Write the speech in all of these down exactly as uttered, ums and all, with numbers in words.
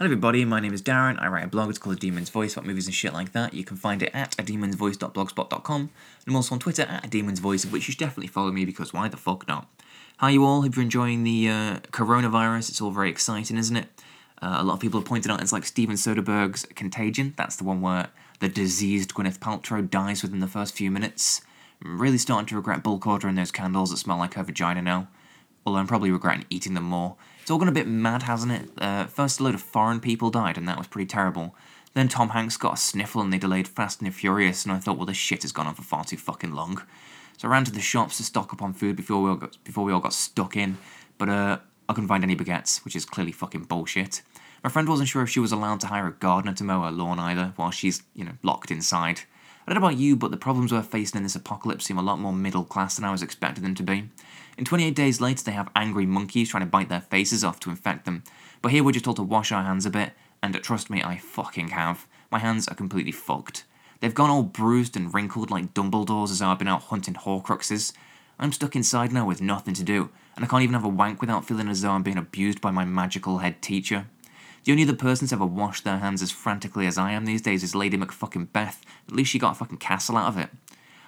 Hello everybody, my name is Darren, I write a blog, it's called A Demon's Voice, about movies and shit like that. You can find it at a demons voice dot blogspot dot com, and I'm also on Twitter at a demons voice, which you should definitely follow me, because why the fuck not? Hi you all, hope you're enjoying the uh, coronavirus, it's all very exciting, isn't it? Uh, a lot of people have pointed out it's like Steven Soderbergh's Contagion, that's the one where the diseased Gwyneth Paltrow dies within the first few minutes. I'm really starting to regret Bullcorder and those candles that smell like her vagina now, although I'm probably regretting eating them more. It's all gone a bit mad, hasn't it? Uh, first a load of foreign people died, and that was pretty terrible. Then Tom Hanks got a sniffle and they delayed Fast and Furious, and I thought, well, this shit has gone on for far too fucking long. So I ran to the shops to stock up on food before we all got, before we all got stuck in, but uh, I couldn't find any baguettes, which is clearly fucking bullshit. My friend wasn't sure if she was allowed to hire a gardener to mow her lawn either, while she's, you know, locked inside. I don't know about you, but the problems we're facing in this apocalypse seem a lot more middle class than I was expecting them to be. And twenty-eight days later, they have angry monkeys trying to bite their faces off to infect them. But here we're just told to wash our hands a bit, and trust me, I fucking have. My hands are completely fucked. They've gone all bruised and wrinkled like Dumbledore's as I've been out hunting Horcruxes. I'm stuck inside now with nothing to do, and I can't even have a wank without feeling as though I'm being abused by my magical head teacher. The only other person to ever wash their hands as frantically as I am these days is Lady Macfucking Beth. At least she got a fucking castle out of it.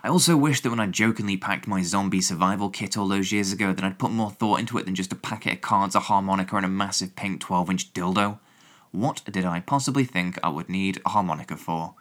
I also wish that when I jokingly packed my zombie survival kit all those years ago, that I'd put more thought into it than just a packet of cards, a harmonica, and a massive pink twelve inch dildo. What did I possibly think I would need a harmonica for?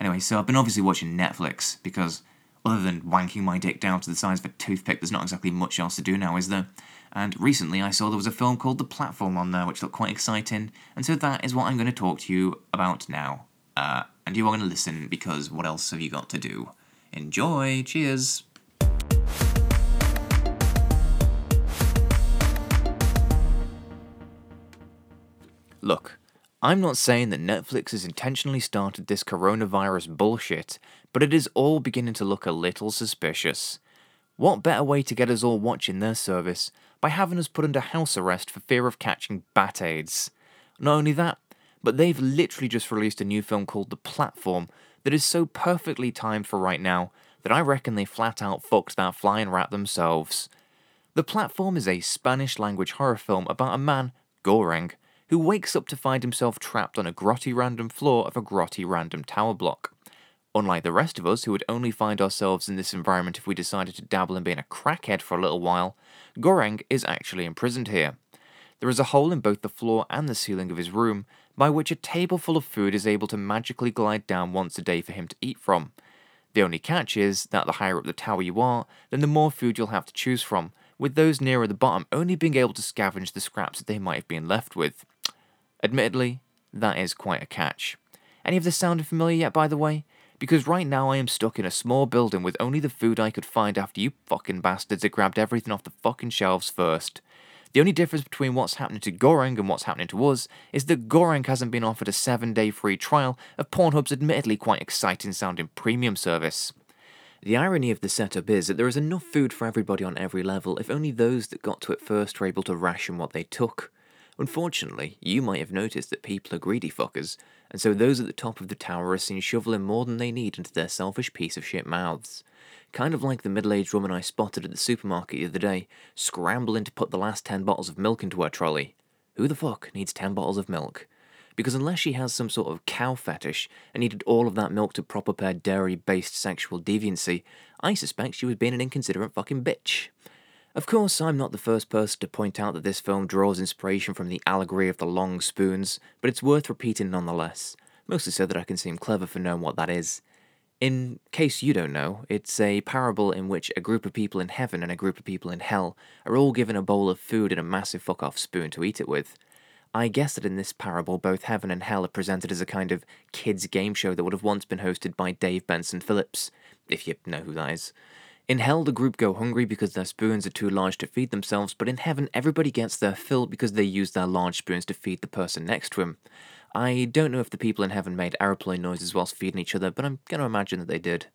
Anyway, so I've been obviously watching Netflix, because other than wanking my dick down to the size of a toothpick, there's not exactly much else to do now, is there? And recently I saw there was a film called The Platform on there, which looked quite exciting, and so that is what I'm going to talk to you about now. Uh, and you are going to listen, because what else have you got to do? Enjoy! Cheers! Look, I'm not saying that Netflix has intentionally started this coronavirus bullshit, but it is all beginning to look a little suspicious. What better way to get us all watching their service by having us put under house arrest for fear of catching bat aids? Not only that, but they've literally just released a new film called The Platform that is so perfectly timed for right now that I reckon they flat out fucked that flying rat themselves. The Platform is a Spanish-language horror film about a man, Gorang, who wakes up to find himself trapped on a grotty random floor of a grotty random tower block. Unlike the rest of us, who would only find ourselves in this environment if we decided to dabble in being a crackhead for a little while, Gorang is actually imprisoned here. There is a hole in both the floor and the ceiling of his room, by which a table full of food is able to magically glide down once a day for him to eat from. The only catch is that the higher up the tower you are, then the more food you'll have to choose from, with those nearer the bottom only being able to scavenge the scraps that they might have been left with. Admittedly, that is quite a catch. Any of this sounding familiar yet, by the way? Because right now I am stuck in a small building with only the food I could find after you fucking bastards had grabbed everything off the fucking shelves first. The only difference between what's happening to Gorang and what's happening to us is that Gorang hasn't been offered a seven day free trial of Pornhub's admittedly quite exciting sounding premium service. The irony of the setup is that there is enough food for everybody on every level if only those that got to it first were able to ration what they took. Unfortunately, you might have noticed that people are greedy fuckers, and so those at the top of the tower are seen shoveling more than they need into their selfish piece of shit mouths. Kind of like the middle-aged woman I spotted at the supermarket the other day, scrambling to put the last ten bottles of milk into her trolley. Who the fuck needs ten bottles of milk? Because unless she has some sort of cow fetish and needed all of that milk to prop up her dairy-based sexual deviancy, I suspect she was being an inconsiderate fucking bitch. Of course, I'm not the first person to point out that this film draws inspiration from the allegory of the long spoons, but it's worth repeating nonetheless, mostly so that I can seem clever for knowing what that is. In case you don't know, it's a parable in which a group of people in heaven and a group of people in hell are all given a bowl of food and a massive fuck-off spoon to eat it with. I guess that in this parable, both heaven and hell are presented as a kind of kids' game show that would have once been hosted by Dave Benson Phillips, if you know who that is. In hell, the group go hungry because their spoons are too large to feed themselves, but in heaven, everybody gets their fill because they use their large spoons to feed the person next to him. I don't know if the people in heaven made aeroplane noises whilst feeding each other, but I'm going to imagine that they did.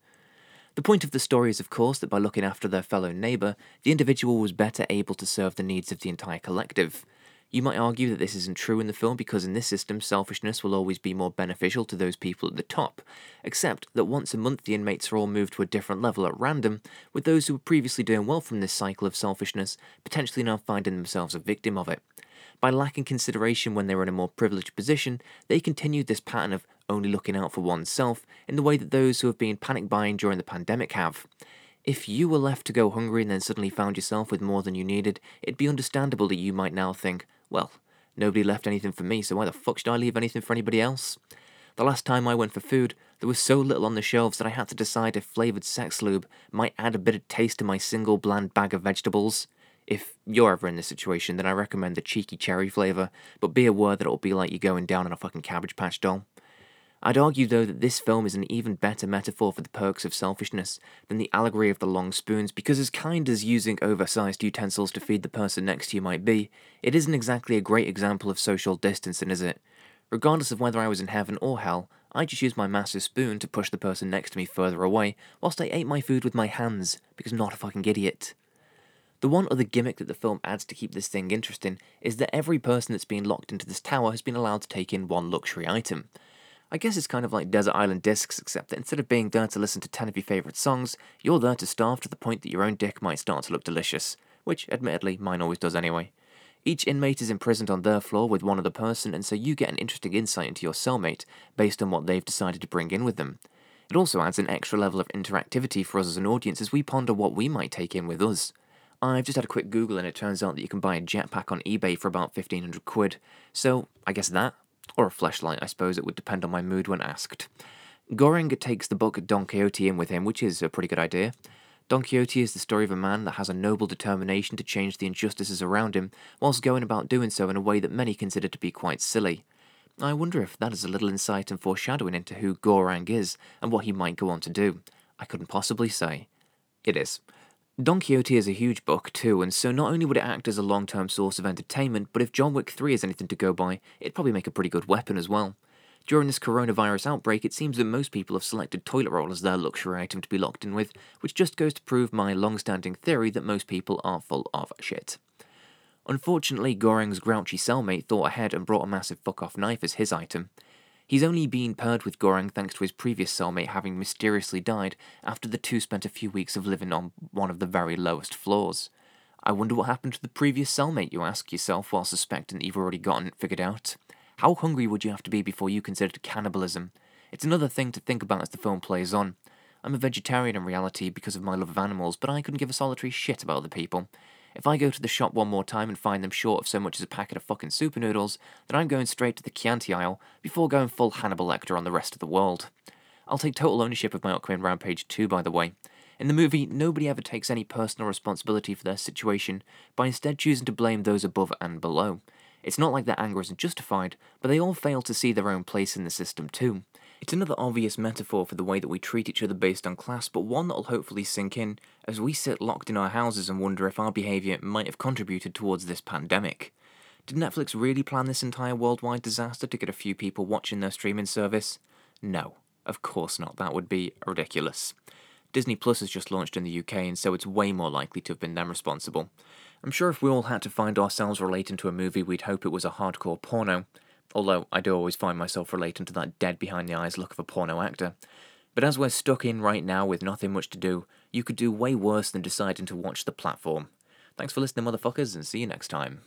The point of the story is, of course, that by looking after their fellow neighbour, the individual was better able to serve the needs of the entire collective. You might argue that this isn't true in the film because in this system, selfishness will always be more beneficial to those people at the top, except that once a month the inmates are all moved to a different level at random, with those who were previously doing well from this cycle of selfishness potentially now finding themselves a victim of it. By lacking consideration when they were in a more privileged position, they continued this pattern of only looking out for oneself in the way that those who have been panic buying during the pandemic have. If you were left to go hungry and then suddenly found yourself with more than you needed, it'd be understandable that you might now think, well, nobody left anything for me, so why the fuck should I leave anything for anybody else? The last time I went for food, there was so little on the shelves that I had to decide if flavoured sex lube might add a bit of taste to my single bland bag of vegetables. If you're ever in this situation, then I recommend the cheeky cherry flavour, but be aware that it'll be like you're going down on a fucking Cabbage Patch doll. I'd argue though that this film is an even better metaphor for the perks of selfishness than the allegory of the long spoons, because as kind as using oversized utensils to feed the person next to you might be, it isn't exactly a great example of social distancing, is it? Regardless of whether I was in heaven or hell, I just used my massive spoon to push the person next to me further away whilst I ate my food with my hands, because I'm not a fucking idiot. The one other gimmick that the film adds to keep this thing interesting is that every person that's been locked into this tower has been allowed to take in one luxury item. I guess it's kind of like Desert Island Discs, except that instead of being there to listen to ten of your favourite songs, you're there to starve to the point that your own dick might start to look delicious, which, admittedly, mine always does anyway. Each inmate is imprisoned on their floor with one other person, and so you get an interesting insight into your cellmate based on what they've decided to bring in with them. It also adds an extra level of interactivity for us as an audience as we ponder what we might take in with us. I've just had a quick Google and it turns out that you can buy a jetpack on eBay for about fifteen hundred quid, so I guess that, or a fleshlight, I suppose it would depend on my mood when asked. Gorang takes the book Don Quixote in with him, which is a pretty good idea. Don Quixote is the story of a man that has a noble determination to change the injustices around him, whilst going about doing so in a way that many consider to be quite silly. I wonder if that is a little insight and foreshadowing into who Gorang is and what he might go on to do. I couldn't possibly say. It is. Don Quixote is a huge book too, and so not only would it act as a long-term source of entertainment, but if John Wick three is anything to go by, it'd probably make a pretty good weapon as well. During this coronavirus outbreak, it seems that most people have selected toilet roll as their luxury item to be locked in with, which just goes to prove my long-standing theory that most people are full of shit. Unfortunately, Gorang's grouchy cellmate thought ahead and brought a massive fuck-off knife as his item. He's only been paired with Gorang thanks to his previous cellmate having mysteriously died after the two spent a few weeks of living on one of the very lowest floors. I wonder what happened to the previous cellmate, you ask yourself, while suspecting that you've already gotten it figured out. How hungry would you have to be before you considered cannibalism? It's another thing to think about as the film plays on. I'm a vegetarian in reality because of my love of animals, but I couldn't give a solitary shit about other people. If I go to the shop one more time and find them short of so much as a packet of fucking super noodles, then I'm going straight to the Chianti aisle before going full Hannibal Lecter on the rest of the world. I'll take total ownership of my upcoming Rampage two, by the way. In the movie, nobody ever takes any personal responsibility for their situation, by instead choosing to blame those above and below. It's not like their anger isn't justified, but they all fail to see their own place in the system too. It's another obvious metaphor for the way that we treat each other based on class, but one that'll hopefully sink in as we sit locked in our houses and wonder if our behaviour might have contributed towards this pandemic. Did Netflix really plan this entire worldwide disaster to get a few people watching their streaming service? No, of course not, that would be ridiculous. Disney Plus has just launched in the U K, and so it's way more likely to have been them responsible. I'm sure if we all had to find ourselves relating to a movie, we'd hope it was a hardcore porno, although I do always find myself relating to that dead behind the eyes look of a porno actor. But as we're stuck in right now with nothing much to do, you could do way worse than deciding to watch The Platform. Thanks for listening, motherfuckers, and see you next time.